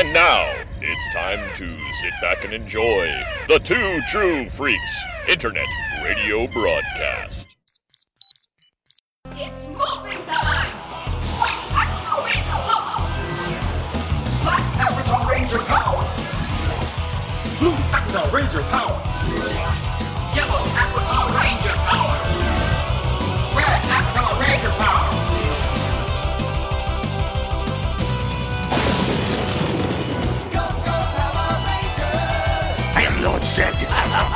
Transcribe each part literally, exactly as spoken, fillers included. And now, it's time to sit back and enjoy the Two True Freaks Internet Radio Broadcast. It's morphing time! Wait, I'm going to love! Black Avatar Ranger Power! Blue Avatar Ranger Power! Yellow Avatar Ranger Power! Red Avatar Ranger Power! Lord said, go, go, Power Rangers!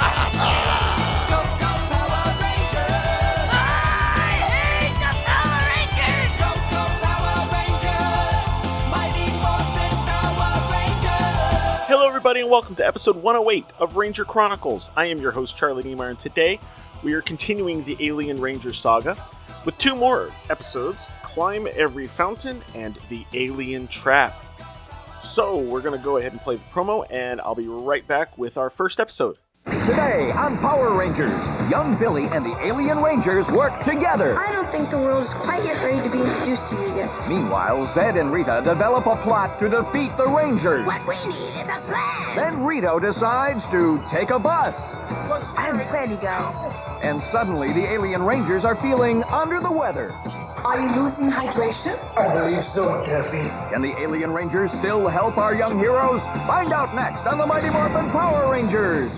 I hate the Power Rangers! Go, go, Power Rangers! Mighty Morphin Power Rangers! Hello, everybody, and welcome to episode one oh eight of Ranger Chronicles. I am your host, Charlie Niemeyer, and today we are continuing the Alien Ranger saga with two more episodes, Climb Every Fountain and The Alien Trap. So, we're going to go ahead and play the promo, and I'll be right back with our first episode. Today on Power Rangers, young Billy and the Alien Rangers work together. I don't think the world is quite yet ready to be introduced to you yet. Meanwhile, Zed and Rita develop a plot to defeat the Rangers. What we need is a plan. Then Rita decides to take a bus. I'm ready to go. And suddenly, the Alien Rangers are feeling under the weather. Are you losing hydration? I believe so, Daffy. Can the Alien Rangers still help our young heroes? Find out next on the Mighty Morphin Power Rangers.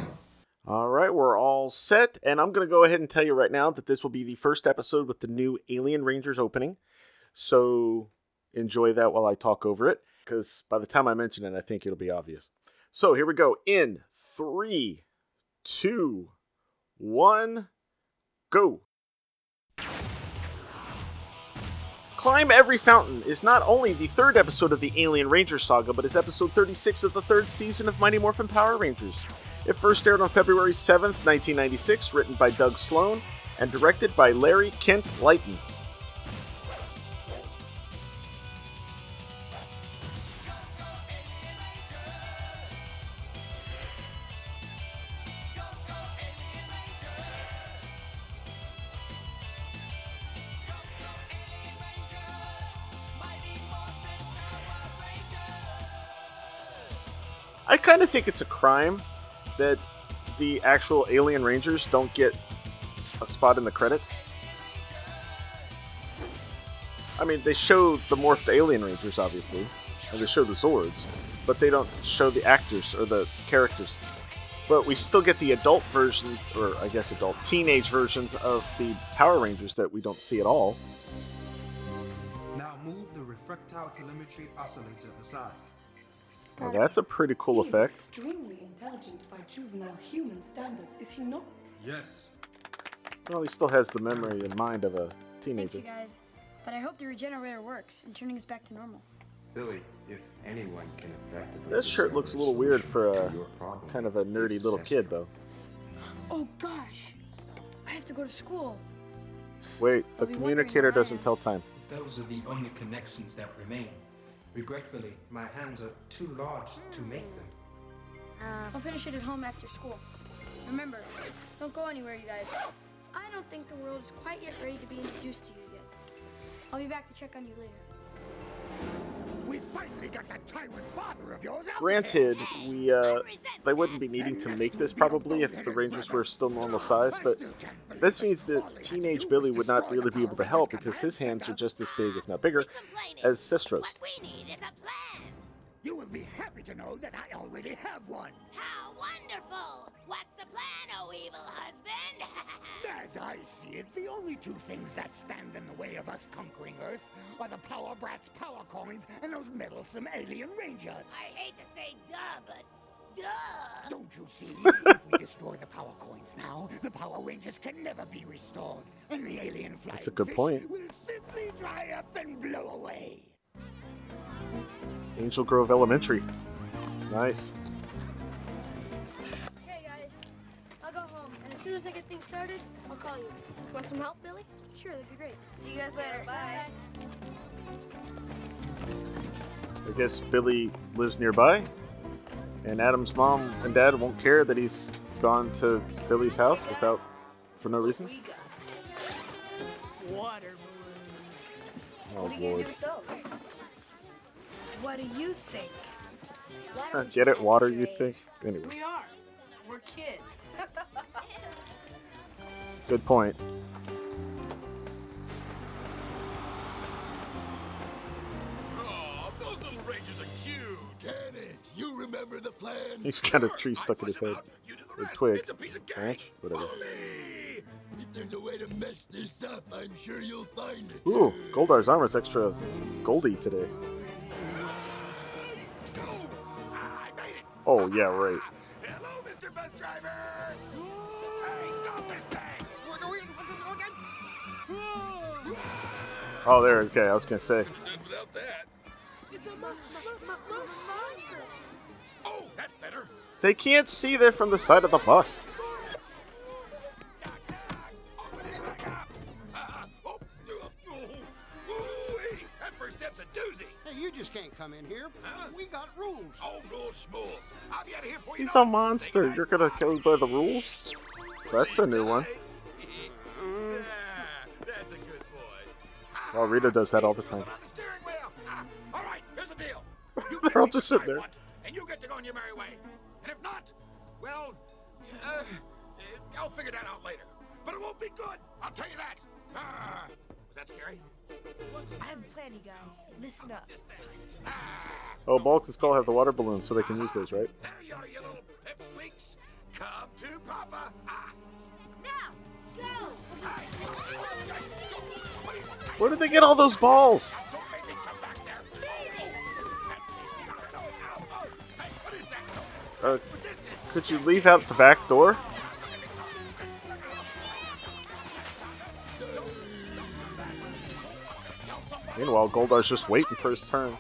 All right, we're all set, and I'm going to go ahead and tell you right now that this will be the first episode with the new Alien Rangers opening. So enjoy that while I talk over it, because by the time I mention it, I think it'll be obvious. So here we go. In three, two, one, go. Climb Every Fountain is not only the third episode of the Alien Ranger saga, but is episode thirty-six of the third season of Mighty Morphin Power Rangers. It first aired on February seventh, nineteen ninety-six, written by Doug Sloan and directed by Larry Kent Lighton. I kind of think it's a crime that the actual Alien Rangers don't get a spot in the credits. I mean, they show the morphed Alien Rangers, obviously, and they show the Zords, but they don't show the actors or the characters. But we still get the adult versions, or I guess adult teenage versions of the Power Rangers that we don't see at all. Now move the refractile telemetry oscillator aside. Well, that's a pretty cool he effect. He is extremely intelligent by juvenile human standards, is he not? Yes. Well, he still has the memory and mind of a teenager. Thanks, you guys. But I hope the regenerator works and turning us back to normal. Billy, if anyone can effectively... This shirt looks a little weird for a problem, kind of a nerdy little kid, though. Oh, gosh. I have to go to school. Wait, the communicator doesn't tell time. Those are the only connections that remain. Regretfully, my hands are too large to make them. Um, I'll finish it at home after school. Remember, don't go anywhere, you guys. I don't think the world is quite yet ready to be introduced to you yet. I'll be back to check on you later. We finally got that tyrant father of yours out. Granted, we uh, they wouldn't be needing to make this probably if the Rangers were still normal size, but this means that teenage Billy would not really be able to help because his hands are just as big, if not bigger, as Sistra's. What we need is a plan. You will be happy to know that I already have one. How wonderful! What's the plan, oh evil husband? As I see it, the only two things that stand in the way of us conquering Earth are the Power Brats' power coins and those meddlesome Alien Rangers. I hate to say duh, but... Duh. Don't you see? If we destroy the power coins now, the Power Rangers can never be restored, and the alien flying That's a good fish point. Will simply dry up and blow away. Angel Grove Elementary. Nice. Okay, guys. I'll go home, and as soon as I get things started, I'll call you. Want some help, Billy? Sure, that'd be great. See you guys later. Bye. I guess Billy lives nearby. And Adam's mom and dad won't care that he's gone to Billy's house without, for no reason. Water balloons. Oh, Lord. What do you think? Get it? Water, you think? Anyway. We are. We're kids. Good point. Oh, those little rangers are cute. Get it? You remember the plan? He's got a tree stuck in his head. A twig. It's a piece of cash. Whatever. If there's a way to mess this up, I'm sure you'll find it. Ooh, Goldar's armor is extra goldy today. Oh, yeah, right. Hello, Mister Bus Driver! Hey, stop this thing! Where are we? What's it again? Oh, there. Okay, I was going to say. Without that. It's a mo- mo- mo- mo- monster! Oh, that's better. They can't see there from the side of the bus. You just can't come in here. Huh? We got rules. Oh, rules, rules. I'll be out of here for you. He's a monster. You're gonna go by the rules? That's a new one. That's a good boy. Well, Rita does that all the time. All right, here's the deal. They're all just sitting there. And you get to go on your merry way. And if not, well, uh, I'll figure that out later. But it won't be good. I'll tell you that. Uh, was that scary? I have a plan, you guys. Listen up. Oh, Bulks and Skull have the water balloons, so they can use those, right? There you are, you little pipsqueaks. Come to Papa. Ah. Now, go. Where did they get all those balls? Don't make me come back there. What is that? Uh, could you leave out the back door? Meanwhile, Goldar's just waiting for his turn.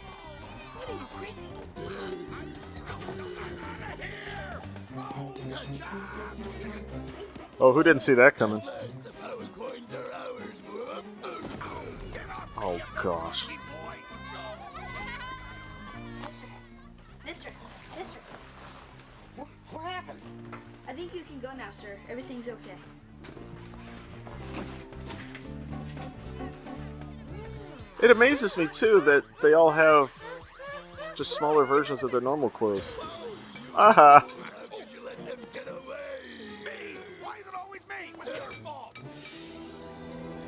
Oh, who didn't see that coming? Oh, gosh. Mister, Mister, what, what happened? I think you can go now, sir. Everything's okay. It amazes me, too, that they all have just smaller versions of their normal clothes. Aha! Uh-huh.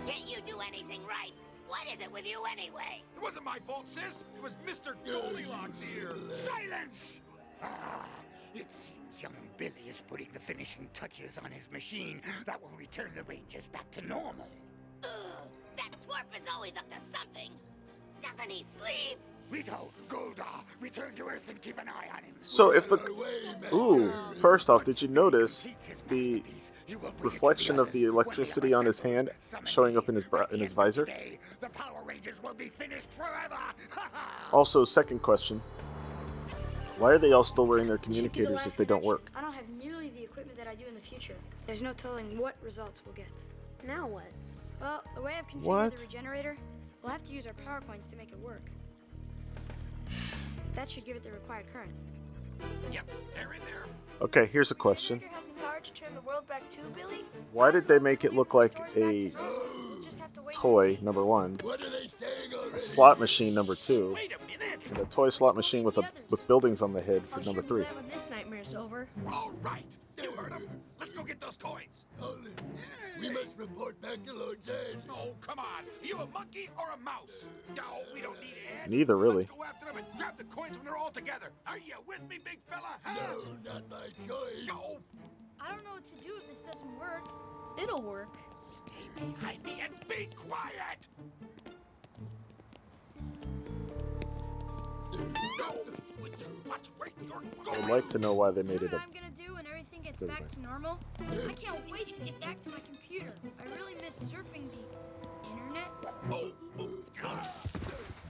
Can't you do anything right? What is it with you, anyway? It wasn't my fault, sis. It was Mister Goldilocks here. Silence! Ah, it seems young Billy is putting the finishing touches on his machine that will return the Rangers back to normal. Ugh. That twerp is always up to something. Doesn't he sleep? Rito, Goldar, return to Earth and keep an eye on him. So if the... Ooh, first off, did you notice the reflection of the electricity on his hand showing up in his bra- in his visor? The Power Rangers will be finished forever. Also, second question. Why are they all still wearing their communicators if they don't work? I don't have nearly the equipment that I do in the future. There's no telling what results we'll get. Now what? Well, the way I've configured what? the regenerator, we'll have to use our power coins to make it work. That should give it the required current. Yep, they're in there. Okay, here's a question. Why did they make it look like a toy, number one, a slot machine, number two, and a toy slot machine with a with buildings on the head for number three? When this nightmare's over. All right, you heard him. Let's go get those coins. We must report back to Lord Zed. Oh, come on. Are you a monkey or a mouse? No, we don't need it. Neither, really. Let's go after them and grab the coins when they're all together. Are you with me, big fella? No, not my choice. No. I don't know what to do if this doesn't work. It'll work. Stay behind me and be quiet. No. I'd like to know why they made it up. It's back to normal. I can't wait to get back to my computer. I really miss surfing the internet. Oh, oh, God.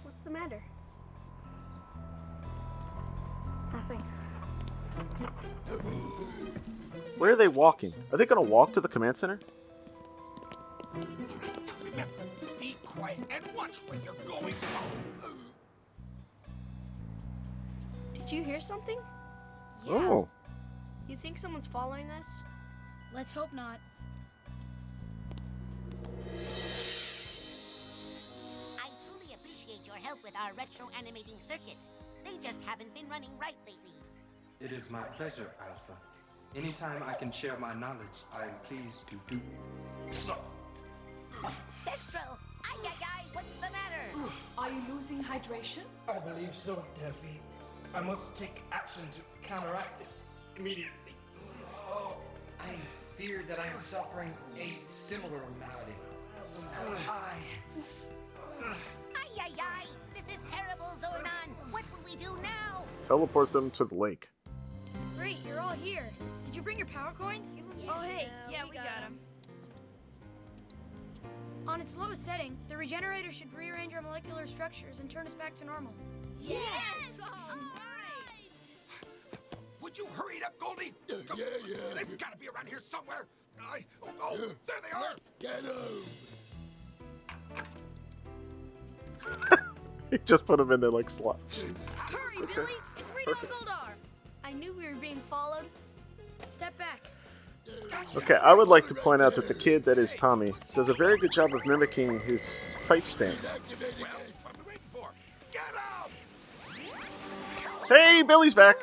What's the matter? Nothing. Where are they walking? Are they going to walk to the command center? Remember, be quiet and watch where you're going. Did you hear something? Yeah. Oh. You think someone's following us? Let's hope not. I truly appreciate your help with our retro animating circuits. They just haven't been running right lately. It is my pleasure, Alpha. Anytime I can share my knowledge, I am pleased to do so. Sestrel! Ay, ay, ay! What's the matter? Are you losing hydration? I believe so, Delphi. I must take action to counteract this immediately. Oh, I fear that I am suffering a similar malady. So I... Ay, ay, ay! This is terrible, Zornan! What will we do now? Teleport them to the lake. Great, you're all here. Did you bring your power coins? Yeah, oh, hey, yeah, we, we got them. On its lowest setting, the regenerator should rearrange our molecular structures and turn us back to normal. Yes! yes! All right! Would you hurry it up, Goldie? Uh, Go. Yeah, yeah. They've got to be around here somewhere. I, oh, oh yeah. There they are! Let's get them! He just put them in their, like, slot. Hurry, okay. Billy! It's Rito and Goldar! I knew we were being followed. Step back. Okay, I would like to point out that the kid that is Tommy does a very good job of mimicking his fight stance. Hey, Billy's back!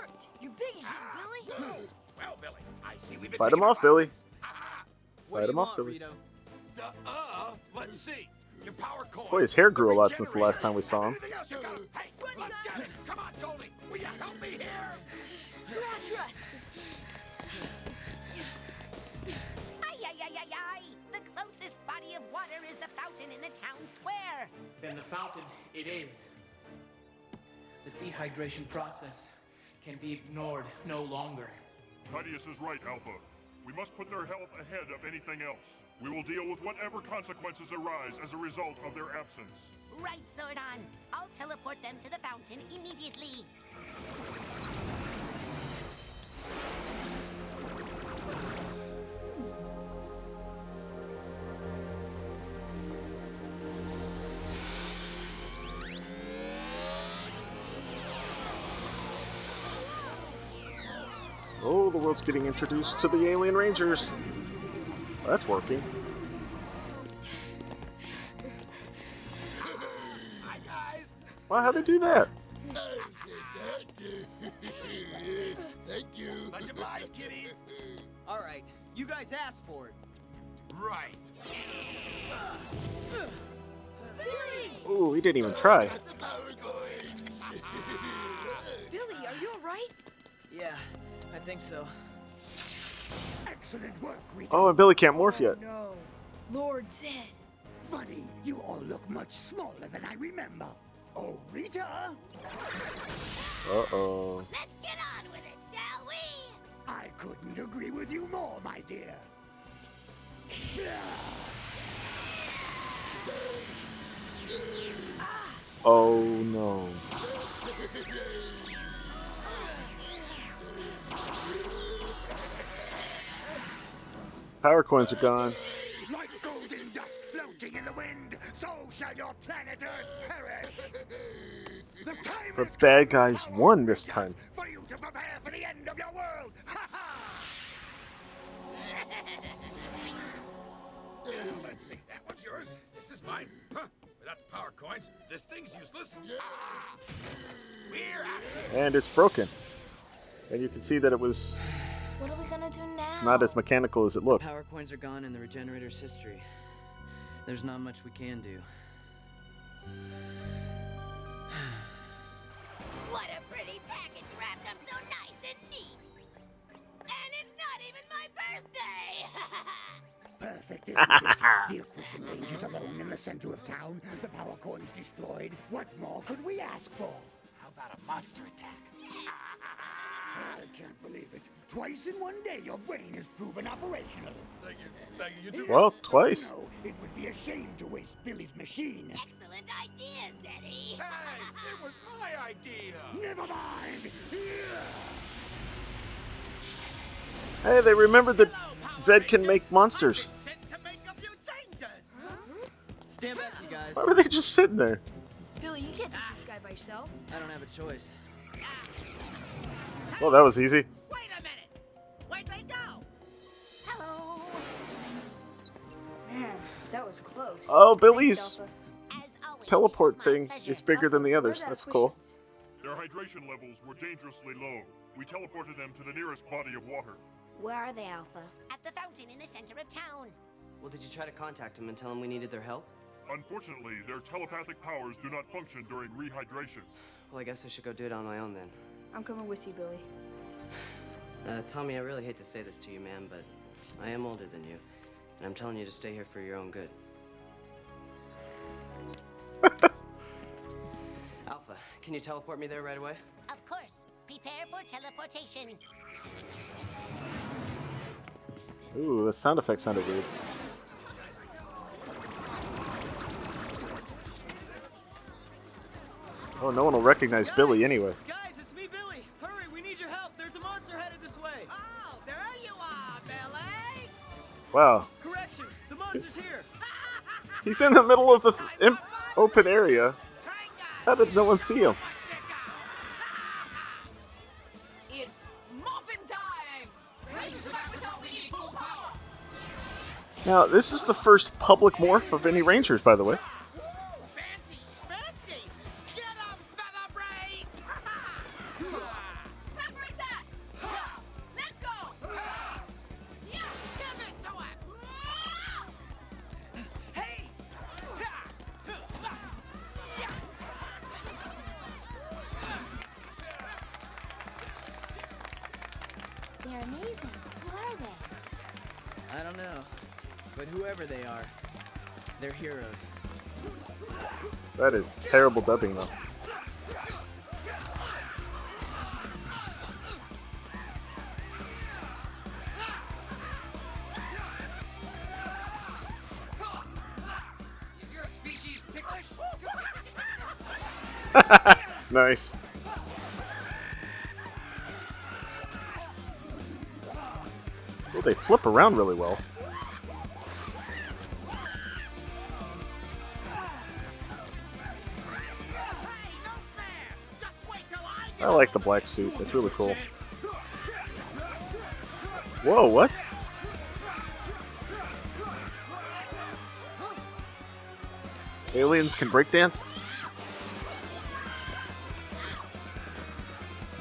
Fight him off, Billy. Fight him off, Billy. Boy, his hair grew a lot since the last time we saw him. Come on, Goldie! Will you help me here? Do not trust. The closest body of water is the fountain in the town square. Then the fountain, it is. The dehydration process can be ignored no longer. Thaddeus is right, Alpha. We must put their health ahead of anything else. We will deal with whatever consequences arise as a result of their absence. Right, Zordon. I'll teleport them to the fountain immediately. Oh, the world's getting introduced to the Alien Rangers. That's working. Hi, guys. Wow, how'd they do that? Thank you. Much obliged, kiddies. All right, you guys asked for it. Right. Oh, he didn't even try. Billy, are you all right? Yeah. I think so. Excellent work, Rita. Oh, and Billy can't morph yet. Oh, no. Lord Zed. Funny, you all look much smaller than I remember. Oh, Rita. Uh-oh. Let's get on with it, shall we? I couldn't agree with you more, my dear. Oh, no. Power coins are gone. Like golden dust floating in the wind, so shall your planet Earth perish. The time the bad guys won this time. For you to prepare for the end of your world. Ha ha. Let's see. That one's yours. This is mine. Huh? Without the power coins, this thing's useless. Ah. We're out of here. And it's broken. And you can see that it was. What are we gonna do now? Not as mechanical as it looked. The power coins are gone in the regenerator's history. There's not much we can do. What a pretty package wrapped up so nice and neat. And it's not even my birthday! Perfect, isn't it? The Aquitian Rangers alone in the center of town. The power coins destroyed. What more could we ask for? How about a monster attack? I can't believe it. Twice in one day, your brain is proven operational. Thank you. Thank you, you too. Well, twice. No, it would be a shame to waste Billy's machine. Excellent idea, Zeddy. Hey, it was my idea. Never mind. Yeah. Hey, they remembered that Zed can make monsters. Stand back, you guys. Why were they just sitting there? Billy, you can't take this guy by yourself. I don't have a choice. Well, that was easy. Wait a minute! Where'd they go? Hello! Man, that was close. Oh, Billy's teleport thing is bigger than the others. That's cool. There Their hydration levels were dangerously low. We teleported them to the nearest body of water. Where are they, Alpha? At the fountain in the center of town. Well, did you try to contact them and tell them we needed their help? Unfortunately, their telepathic powers do not function during rehydration. Well, I guess I should go do it on my own then. I'm coming with you, Billy. Uh, Tommy, I really hate to say this to you, man, but I am older than you, and I'm telling you to stay here for your own good. Alpha, can you teleport me there right away? Of course. Prepare for teleportation. Ooh, the sound effect sounded weird. Oh, no one will recognize guys, Billy anyway. Guys, it's me, Billy. Hurry, we need your help. There's a monster headed this way. Oh, there you are, Billy. Wow. Correction, the monster's here. He's in the middle of the th- imp- open area. How did no one see him? It's muffin time. Now, this is the first public morph of any Rangers, by the way. That is terrible dubbing, though. Is your species ticklish? Nice. Well, they flip around really well. I like the black suit. It's really cool. Whoa, what? Aliens can breakdance?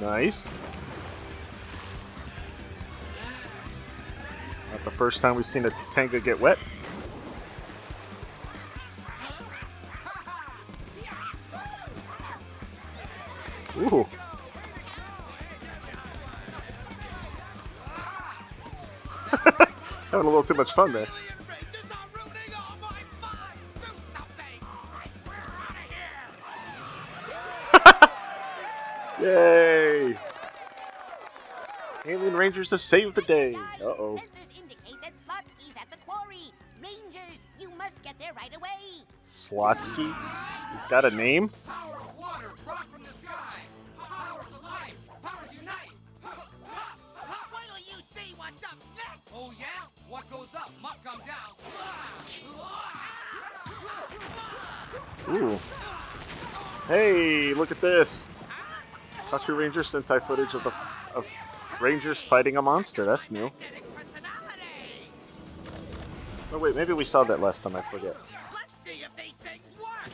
Nice. Not the first time we've seen a tanga get wet. Ooh. Having a little too much fun there. Yay! Alien Rangers have saved the day. Uh oh. Sensors indicate that Slotsky's at the quarry. Rangers, you must get there right away. Slotsky? He's got a name? Ooh. Hey, look at this. Tokyo Ranger Sentai footage of the of Rangers fighting a monster. That's new. Oh wait, maybe we saw that last time, I forget. Let's see if these things work.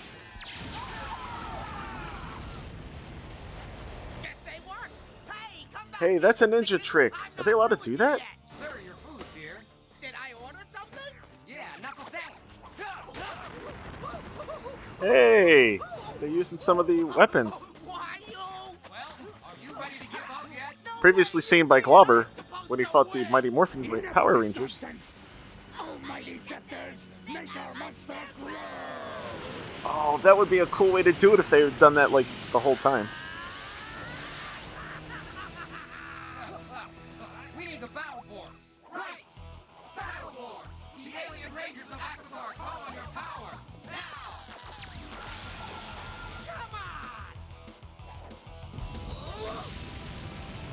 Guess they work. Hey, come back. Hey, that's a ninja trick. Are they allowed to do that? Hey, they're using some of the weapons. Previously seen by Globber when he fought the Mighty Morphin Power Rangers. Oh, that would be a cool way to do it if they had done that like the whole time.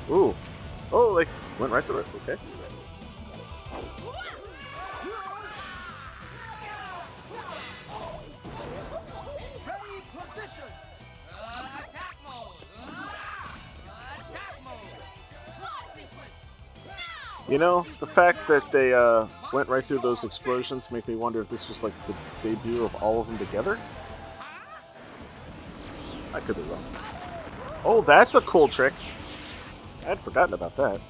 Ooh. Oh, they went right through it. Okay. Ready, position. Attack mode. Attack mode. You know, the fact that they uh, went right through those explosions make me wonder if this was like the debut of all of them together. I could be wrong. Oh, that's a cool trick. I'd forgotten about that.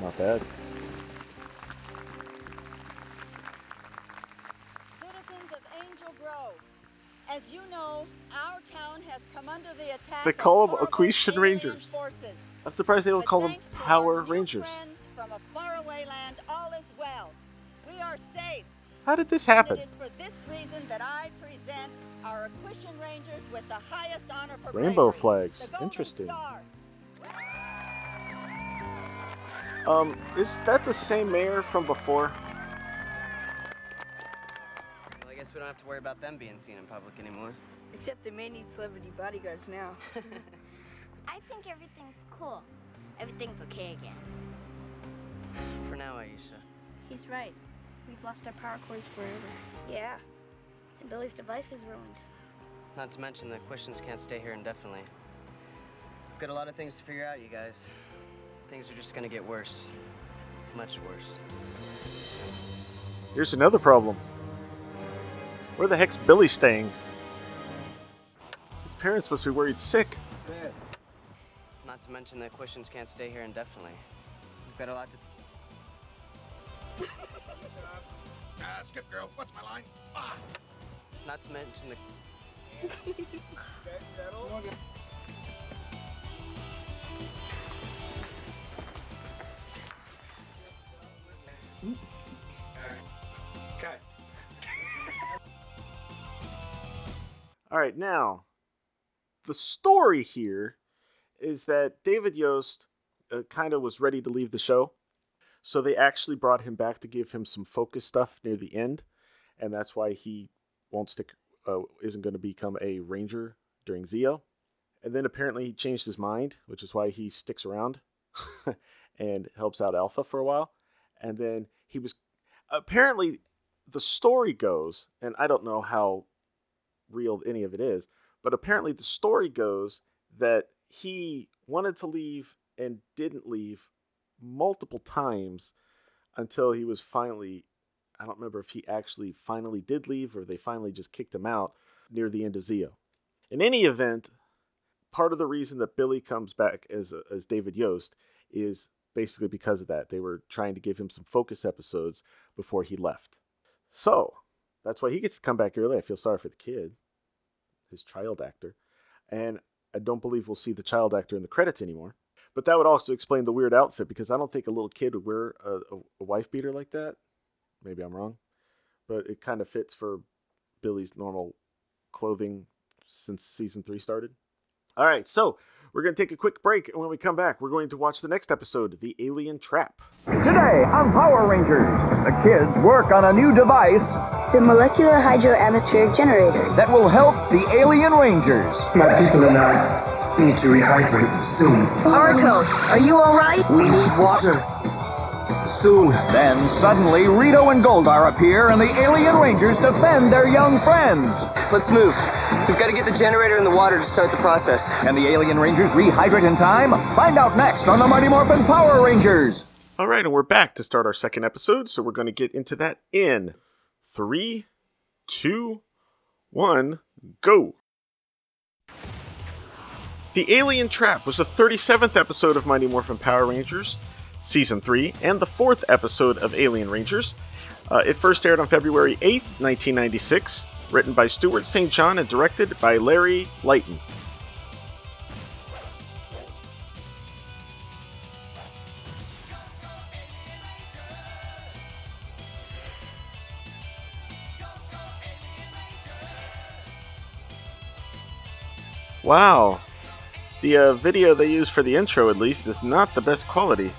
Not bad. Citizens of Angel Grove, as you know, our town has come under the attack. They call them Aquitian Rangers. Forces. I'm surprised they don't but call them Power Rangers. From a faraway land, all is well. We are safe. How did this happen? It is for this reason that I present our Aquitian Rangers with the highest honor for rainbow bravery, flags. Interesting. Star. Um, is that the same mayor from before? Well, I guess we don't have to worry about them being seen in public anymore. Except they may need celebrity bodyguards now. I think everything's cool. Everything's okay again. For now, Aisha. He's right. We've lost our power coins forever. Yeah. And Billy's device is ruined. Not to mention the questions can't stay here indefinitely. We've got a lot of things to figure out, you guys. Things are just gonna get worse. Much worse. Here's another problem. Where the heck's Billy staying? His parents must be worried sick. Yeah. Not to mention that Quishins can't stay here indefinitely. We've got a lot to. Ah, skip girl, what's my line? Ah. Not to mention the. All right, now, the story here is that David Yost uh, kind of was ready to leave the show, so they actually brought him back to give him some focus stuff near the end, and that's why he won't stick, uh, isn't going to become a ranger during Zeo. And then apparently he changed his mind, which is why he sticks around and helps out Alpha for a while. And then he was, apparently, the story goes, and I don't know how real any of it is, but apparently the story goes that he wanted to leave and didn't leave multiple times until he was finally, I don't remember if he actually finally did leave or they finally just kicked him out near the end of Zeo. In any event, part of the reason that Billy comes back as as David Yost is basically because of that. They were trying to give him some focus episodes before he left. So that's why he gets to come back early. I feel sorry for the kid, his child actor. And I don't believe we'll see the child actor in the credits anymore. But that would also explain the weird outfit, because I don't think a little kid would wear a, a, a wife beater like that. Maybe I'm wrong. But it kind of fits for Billy's normal clothing since season three started. All right, so we're going to take a quick break. And when we come back, we're going to watch the next episode, The Alien Trap. Today on Power Rangers, the kids work on a new device. The molecular hydroatmospheric generator that will help the alien rangers. My people and I need to rehydrate soon. Oracle, are you all right? We need water soon. Then suddenly Rito and Goldar appear and the alien rangers defend their young friends. Let's move. We've got to get the generator in the water to start the process. Can the alien rangers rehydrate in time? Find out next on the Mighty Morphin Power Rangers. All right, and we're back to start our second episode, so we're going to get into that in Three, two, one, go! The Alien Trap was the thirty-seventh episode of Mighty Morphin Power Rangers, Season three, and the fourth episode of Alien Rangers. Uh, it first aired on February eighth, nineteen ninety-six, written by Stuart Saint John and directed by Larry Leighton. Wow, the uh, video they use for the intro, at least, is not the best quality.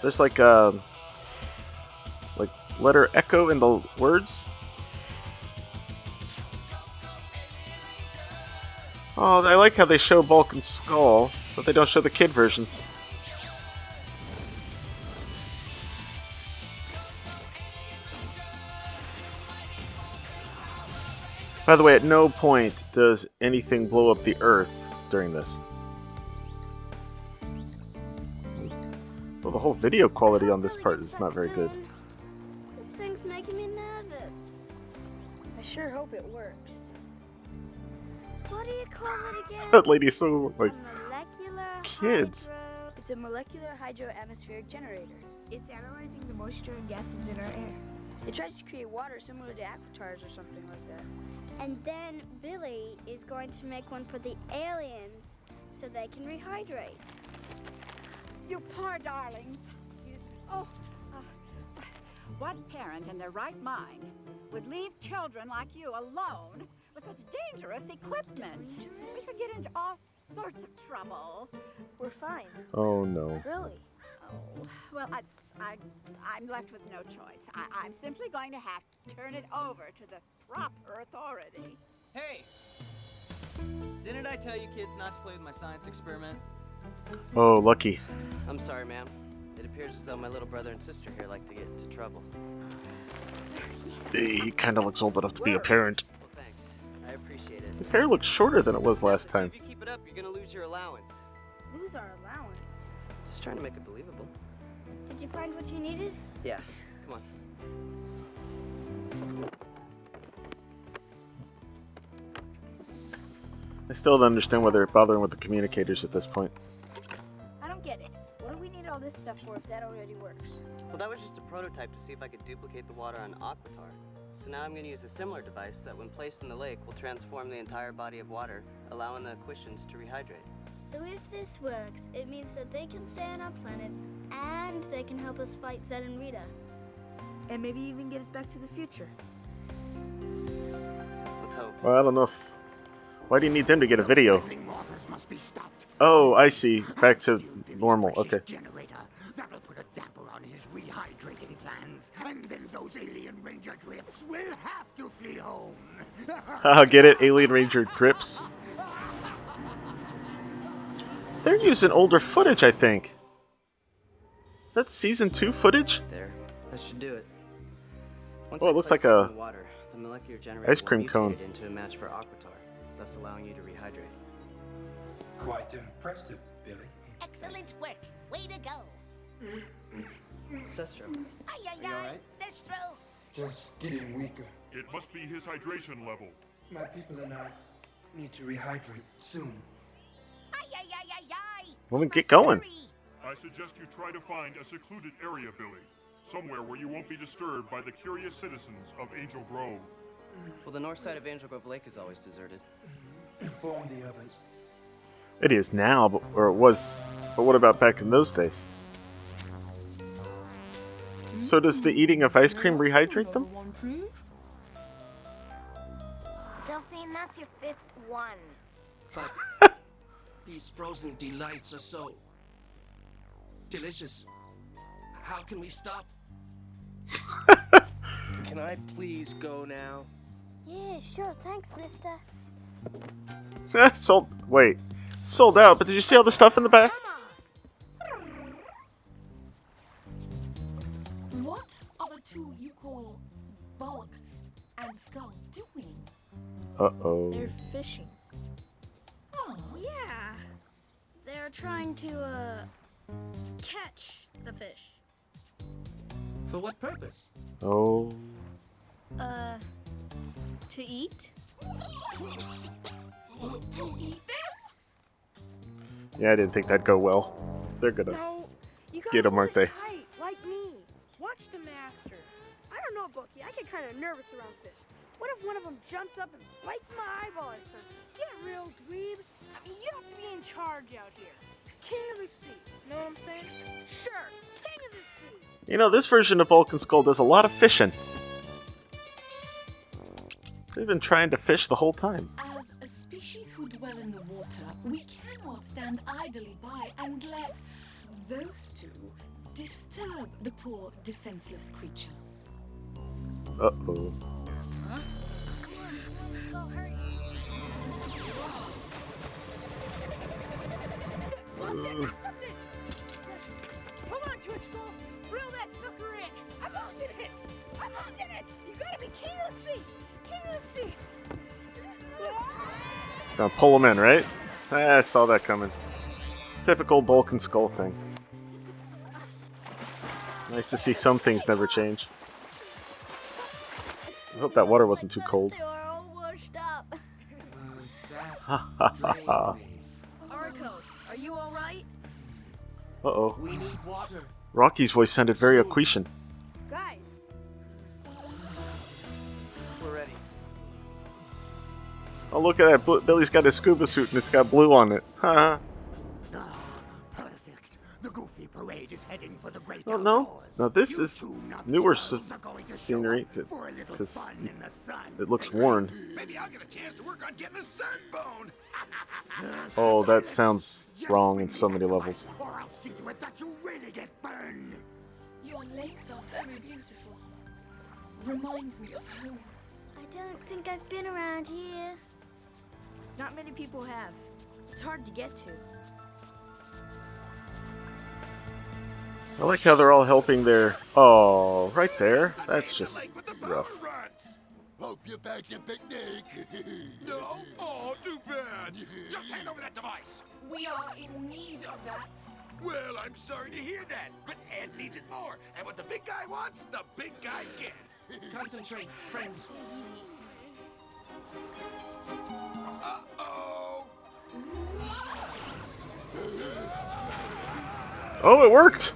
There's like uh, like letter echo in the words. Oh, I like how they show Bulk and Skull, but they don't show the kid versions. By the way, at no point does anything blow up the Earth during this. Well, the whole video quality on this part is not very good. This thing's making me nervous. I sure hope it works. What do you call it again? That lady's so, like, kids. It's a molecular hydroatmospheric generator. It's analyzing the moisture and gases in our air. It tries to create water similar to aquitars or something like that. And then Billy is going to make one for the aliens so they can rehydrate. You poor darlings. You, oh, uh, what parent in their right mind would leave children like you alone with such dangerous equipment? Dangerous? We could get into all sorts of trouble. We're fine. Oh, no. Really? Oh, well, I, I, I'm left with no choice. I, I'm simply going to have to turn it over to the proper authority. Hey! Didn't I tell you kids not to play with my science experiment? Oh, lucky. I'm sorry, ma'am. It appears as though my little brother and sister here like to get into trouble. He kind of looks old enough to be a parent. Well, thanks. I appreciate it. His hair looks shorter than it was last time. If you keep it up, you're going to lose your allowance. Lose our allowance? Just trying to make it believable. Did you find what you needed? Yeah. Come on. I still don't understand why they're bothering with the communicators at this point. I don't get it. What do we need all this stuff for if that already works? Well, that was just a prototype to see if I could duplicate the water on Aquitar. So now I'm going to use a similar device that, when placed in the lake, will transform the entire body of water, allowing the Aquitians to rehydrate. So if this works, it means that they can stay on our planet, and they can help us fight Zed and Rita. And maybe even get us back to the future. Let's hope. Well, I don't know if... Why do you need them to get a video? Oh, I see. Back to normal. Okay. That'll put a damper on his rehydrating plans, and then those alien ranger drips will have to flee home. Haha, get it? Alien ranger drips. They're using older footage, I think. Is that season two footage? There. That should do it. Oh, it looks like a ice cream cone. Into a match for Aquitar. Thus allowing you to rehydrate. Quite impressive, Billy. Excellent work. Way to go. Sestro. Aye, aye, aye. Right? Sestro. Just getting weaker. It must be his hydration level. My people and I need to rehydrate soon. Aye, aye, aye, aye, aye. Well, then get going. I suggest you try to find a secluded area, Billy. Somewhere where you won't be disturbed by the curious citizens of Angel Grove. Well, the north side of Angel Grove Lake is always deserted. Inform the others. It is now, but, or it was. But what about back in those days? So does the eating of ice cream rehydrate them? Delphine, that's your fifth one. But these frozen delights are so delicious. How can we stop? Can I please go now? Yeah, sure. Thanks, mister. Sold. Wait. Sold out, but did you see all the stuff in the back? What are the two you call Bulk and Skull doing? Uh-oh. They're fishing. Oh, yeah. They're trying to, uh, catch the fish. For what purpose? Oh. Uh, to eat? To eat them? Yeah, I didn't think that'd go well. They're gonna no, you gotta get them, aren't they? Tight, like me. Watch the master. I don't know, Bucky. I get kind of nervous around fish. What if one of them jumps up and bites my eyeball or something? Get a real dweeb. I mean, you have to be in charge out here. King of the sea. Know what I'm saying? Sure. King of the sea. You know, this version of Bulk and Skull does a lot of fishing. They've been trying to fish the whole time. As a species who dwell in the water, we cannot stand idly by and let those two disturb the poor defenseless creatures. Uh-oh. Huh? Uh. Hold on to it, Skull. Reel that sucker in. I'm losing it. I'm losing it. You gotta be king of the sea. King of the sea. Gonna pull him in, right? Eh, I saw that coming. Typical Bulk and Skull thing. Nice to see some things never change. I hope that water wasn't too cold. They are all washed up. Ha ha ha ha. Arco, are you all right? Uh oh. We need water. Rocky's voice sounded very accretion. Guys, we're ready. Oh, look at that! Billy's got his scuba suit and it's got blue on it. Ha. Oh no! Now this is newer scenery because it looks worn. Maybe I'll get a chance to work on getting a sunbone. Oh, that sounds wrong in so many levels. Or I'll see to it that you really get burned. Your lakes are very beautiful. Reminds me of home. I don't think I've been around here. Not many people have. It's hard to get to. I like how they're all helping their... Oh, right there. That's just rough. Hope you packed your picnic. No? Oh, too bad. Just hand over that device. We are in need of that. Well, I'm sorry to hear that, but Ed needs it more. And what the big guy wants, the big guy gets. Concentrate, friends. Uh-oh. Oh, it worked.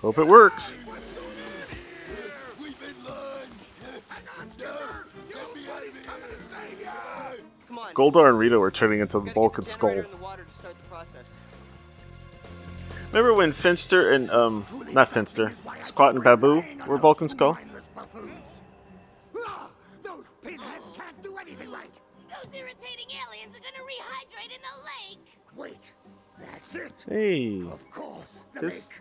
Hope it works. Goldar and Rito are turning into the Bulk and Skull. Remember when Finster and, um, not Finster, Squat and Babu were Bulk and Skull? Those pinheads can't do anything right. Those irritating aliens are gonna rehydrate in the lake. Wait, that's it. Hey, of course, the this. Lake.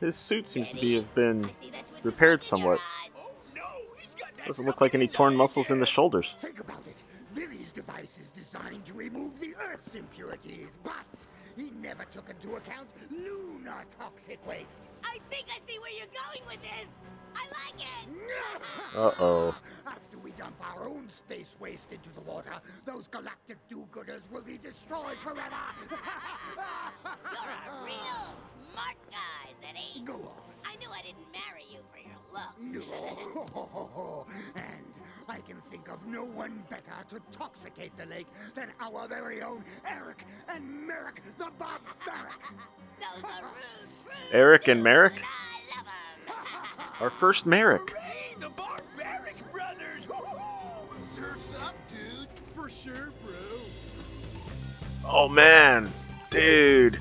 His suit seems to be have been repaired somewhat. Doesn't look like any torn muscles in the shoulders. Think about it. Billy's device is designed to remove the Earth's impurities, but he never took into account lunar toxic waste. I think I see where you're going with this. I like it. Uh-oh. After we dump our own space waste into the water, those galactic do-gooders will be destroyed forever. You're a real... smart guys, Eddie. Go on. I knew I didn't marry you for your looks. No. And I can think of no one better to toxicate the lake than our very own Eric and Merrick the Barbaric. Those are rude, rude Eric and Merrick? And I love them. Our first Merrick. Hooray, the Barbaric Brothers. Surf's up, dude. For sure, bro. Oh, man. Dude.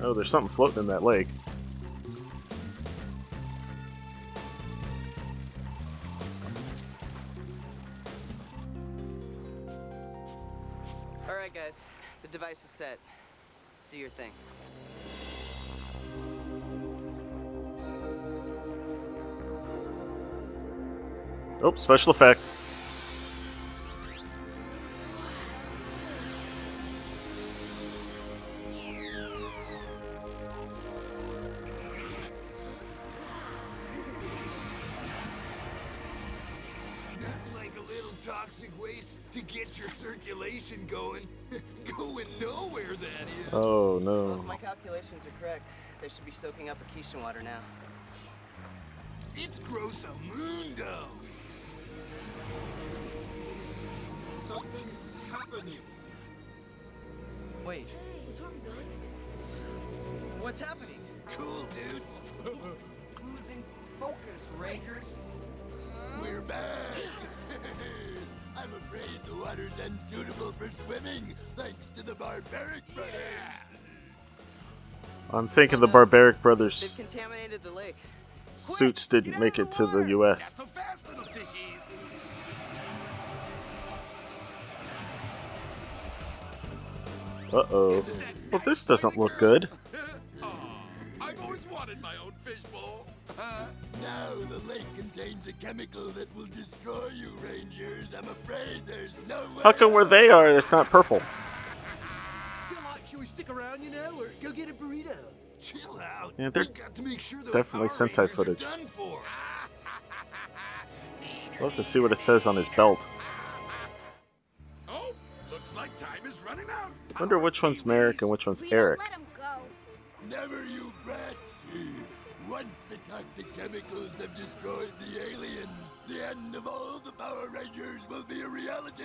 Oh, there's something floating in that lake. Alright guys, the device is set. Do your thing. Oh, special effect. Toxic waste to get your circulation going. Going nowhere, that is. Oh, no. Well, if my calculations are correct, they should be soaking up Akishan water now. It's Grossomundo. Something's happening. Wait. Hey, what's happening? Cool, dude. Losing focus, Rangers. We're back. I'm afraid the water's unsuitable for swimming, thanks to the Barbaric Brothers. Yeah. I'm thinking the Barbaric Brothers. They've contaminated the lake. Suits didn't make it to the U S. Not so fast, little fishies. Uh-oh. Well, this doesn't look good. Aww, I've always wanted my own fishbowl. Uh, now the lake contains a chemical that will destroy you, Rangers. I'm afraid there's no way. How come where they are, it's not purple? Still like, should we stick around, you know, or go get a burrito? Chill out. Yeah, they're we got to make sure those definitely Sentai footage. Done for. We'll have to see what it says on his belt. Oh, looks like time is running out. Wonder which one's Merrick and which one's Eric. Let him go. Never, you brats. Once the toxic chemicals have destroyed the aliens, the end of all the Power Rangers will be a reality.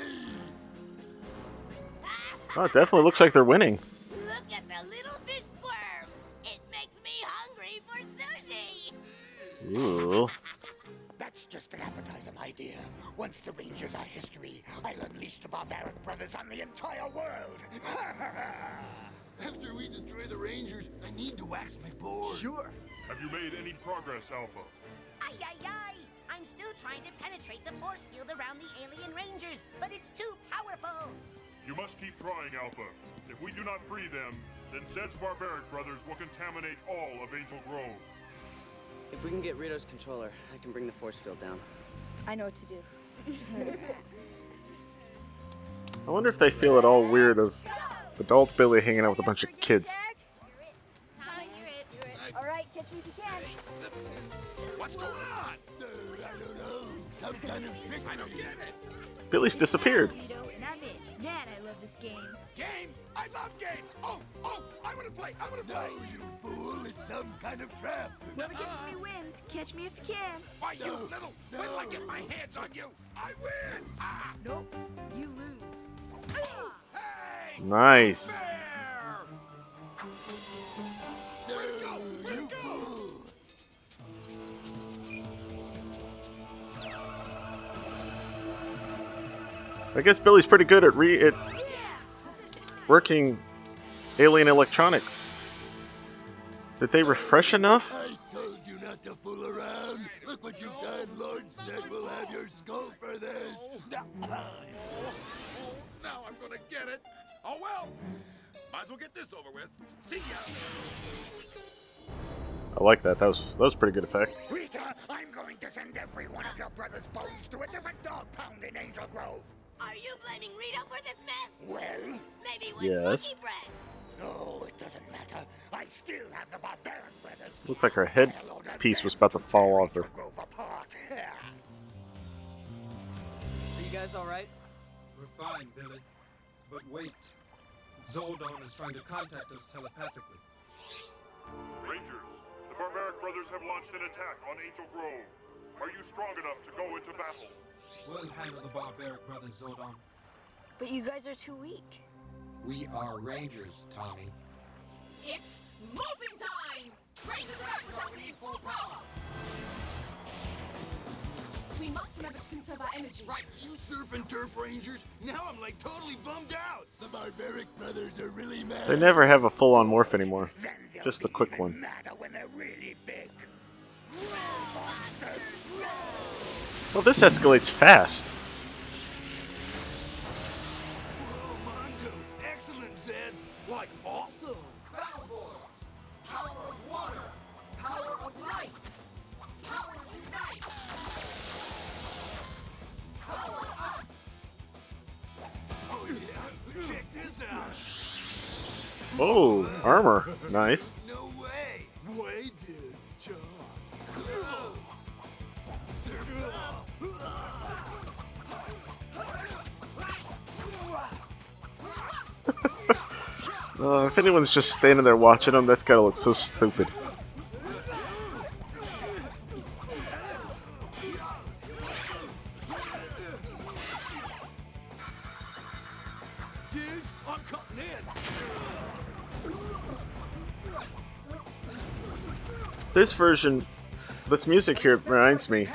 Oh, it definitely looks like they're winning. Look at the little fish squirm. It makes me hungry for sushi. Ooh. That's just an appetizer, my dear. Once the Rangers are history, I'll unleash the barbaric brothers on the entire world. After we destroy the Rangers, I need to wax my board. Sure. Have you made any progress, Alpha? Aye, aye, aye. I'm still trying to penetrate the force field around the alien Rangers, but it's too powerful. You must keep trying, Alpha. If we do not free them, then Zed's barbaric brothers will contaminate all of Angel Grove. If we can get Rito's controller, I can bring the force field down. I know what to do. I wonder if they feel at all weird of adult Billy hanging out with a bunch of kids. All right, catch me if you can. What's going on? I don't know. Some kind of trick. I don't get it. Billy's disappeared. Dad, I love this game. Game? I love games! Oh, oh, I wanna play, I wanna play! No, you fool, it's some kind of trap. Whoever catches me wins. Catch me if you can. Why, no, you little, no. When I get my hands on you, I win! Ah. Nope, you lose. Oh. Hey! Nice. No, let's go, let's you go! I guess Billy's pretty good at re at working alien electronics. Did they refresh enough? I told you not to fool around. Look what you've done. Lord Zed will have your skull for this. Now I'm gonna get it. Oh well. Might as well get this over with. See ya. I like that. That was that was pretty good effect. Rita, I'm going to send every one of your brother's bones to a different dog pound in Angel Grove. Are you blaming Rito for this mess? Well, maybe it was yes. Monkey bread. No, it doesn't matter. I still have the barbaric brothers. Looks like her head piece was about to fall off her. Are you guys all right? We're fine, Billy. But wait, Zoldon is trying to contact us telepathically. Rangers, the barbaric brothers have launched an attack on Angel Grove. Are you strong enough to go into battle? We'll handle the barbaric brothers, Zoldon. But you guys are too weak. We are Rangers, Tommy. It's moving time! Rangers are in full power! We must remember to conserve our energy. Right, you surf and turf Rangers. Now I'm like totally bummed out. The barbaric brothers are really mad. They never have a full-on morph anymore. Just a quick one. Matter when they're really big. Well, this escalates fast. Whoa, excellent, Zed. Like, awesome. Battle boards. Power of water. Power of light. Power unite. Power up. Oh, yeah. Check this out. Oh, armor. Nice. No way. Way, dude. John. Uh, if anyone's just standing there watching them, that's gotta look so stupid. Dudes, I'm cutting in. This version, this music here reminds me.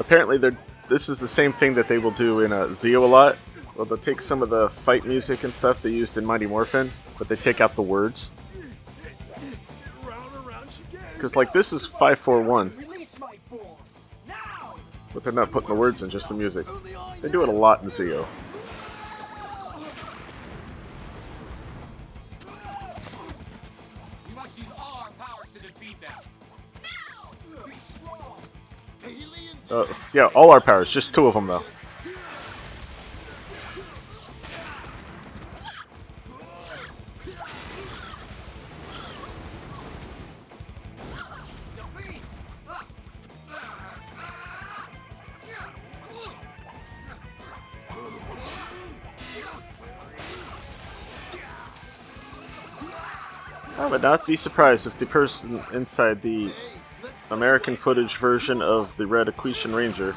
Apparently, they're, this is the same thing that they will do in uh, Zeo a lot. Well, they'll take some of the fight music and stuff they used in Mighty Morphin, but they take out the words. Because, like, this is five four one. But they're not putting the words in, just the music. They do it a lot in Zeo. Uh, yeah, all our powers, just two of them, though. I would not be surprised if the person inside the American footage version of the Red Equation Ranger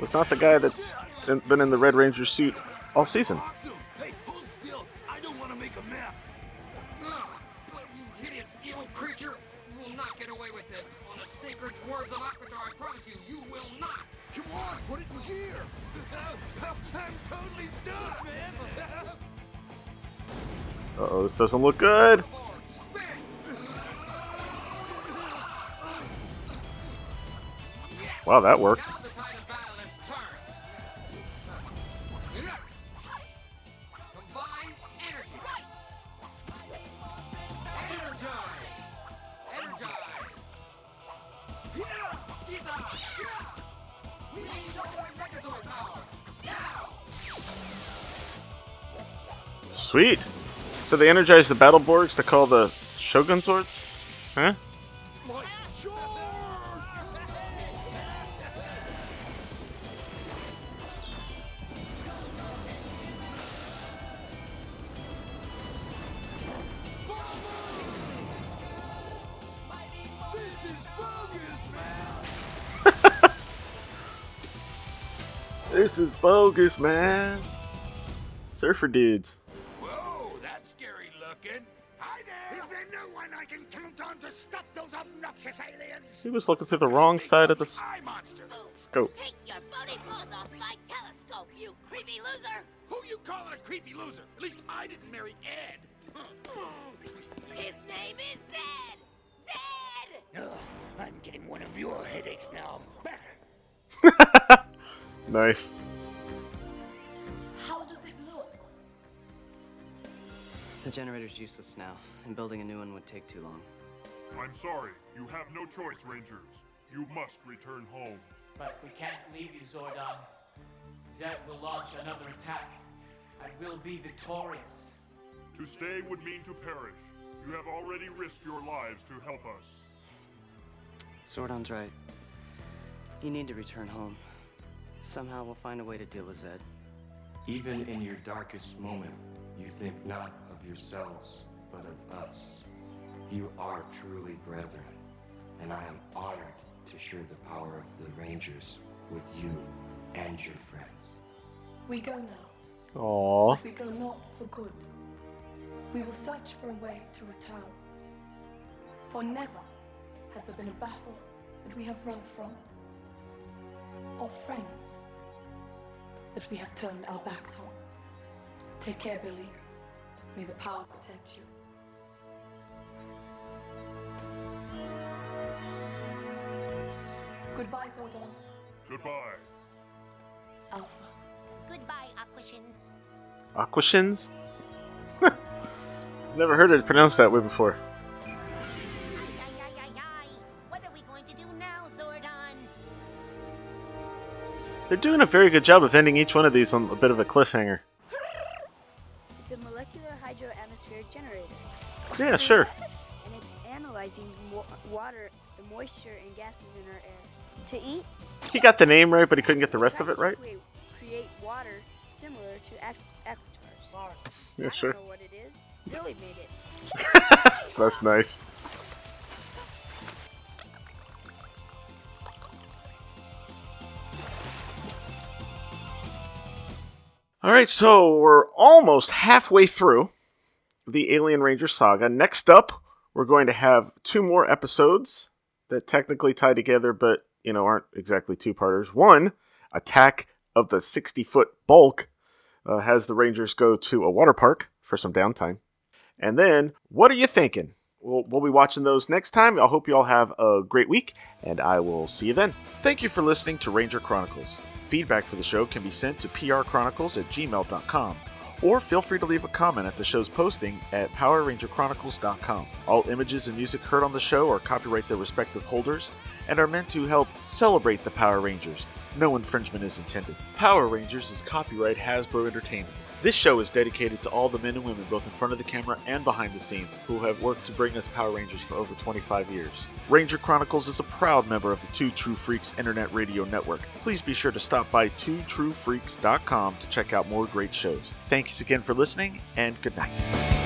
was not the guy that's been in the Red Ranger suit all season. Uh-oh, this doesn't look good! Wow, that worked. Sweet! So they energized the Battleborgs to call the Shogun Swords? Huh? This is bogus, man. Surfer dudes. Whoa, that's scary looking. Hi there. Is there no one I can count on to stop those obnoxious aliens? He was looking through the wrong side of the s- scope. Take your phony paws off my telescope, you creepy loser. Who you calling a creepy loser? At least I didn't marry Ed. His name is Zed. Zed. Ugh, I'm getting one of your headaches now. Nice. How does it look? The generator's useless now, and building a new one would take too long. I'm sorry. You have no choice, Rangers. You must return home. But we can't leave you, Zordon. Zed will launch another attack, and we'll be victorious. To stay would mean to perish. You have already risked your lives to help us. Zordon's right. You need to return home. Somehow we'll find a way to deal with Zed. Even in your darkest moment, you think not of yourselves, but of us. You are truly brethren, and I am honored to share the power of the Rangers with you and your friends. We go now. Aww. If we go not for good, we will search for a way to return. For never has there been a battle that we have run from, or friends that we have turned our backs on. Take care, Billy. May the power protect you. Goodbye, Zordon. Goodbye. Alpha. Goodbye, Aquashins. Aquashins? Never heard it pronounced that way before. They're doing a very good job of ending each one of these on a bit of a cliffhanger. It's a molecular hydroatmospheric generator. Yeah, sure. And it's analyzing mo- water, the moisture, and gases in our air. To eat? He got the name right, but he couldn't get the rest of it right. Create water similar to ac- aquatars. Yeah, sure. I don't know what it is. Billy made it. That's nice. Alright, so we're almost halfway through the Alien Ranger saga. Next up, we're going to have two more episodes that technically tie together, but, you know, aren't exactly two-parters. One, Attack of the sixty-foot Bulk, uh, has the Rangers go to a water park for some downtime. And then, What Are You Thinking? We'll, we'll be watching those next time. I hope you all have a great week, and I will see you then. Thank you for listening to Ranger Chronicles. Feedback for the show can be sent to p r chronicles at gmail dot com, or feel free to leave a comment at the show's posting at power ranger chronicles dot com. All images and music heard on the show are copyright their respective holders and are meant to help celebrate the Power Rangers. No infringement is intended. Power Rangers is copyright Hasbro Entertainment. This show is dedicated to all the men and women both in front of the camera and behind the scenes who have worked to bring us Power Rangers for over twenty-five years. Ranger Chronicles is a proud member of the Two True Freaks Internet Radio Network. Please be sure to stop by two true freaks dot com to check out more great shows. Thanks again for listening, and good night.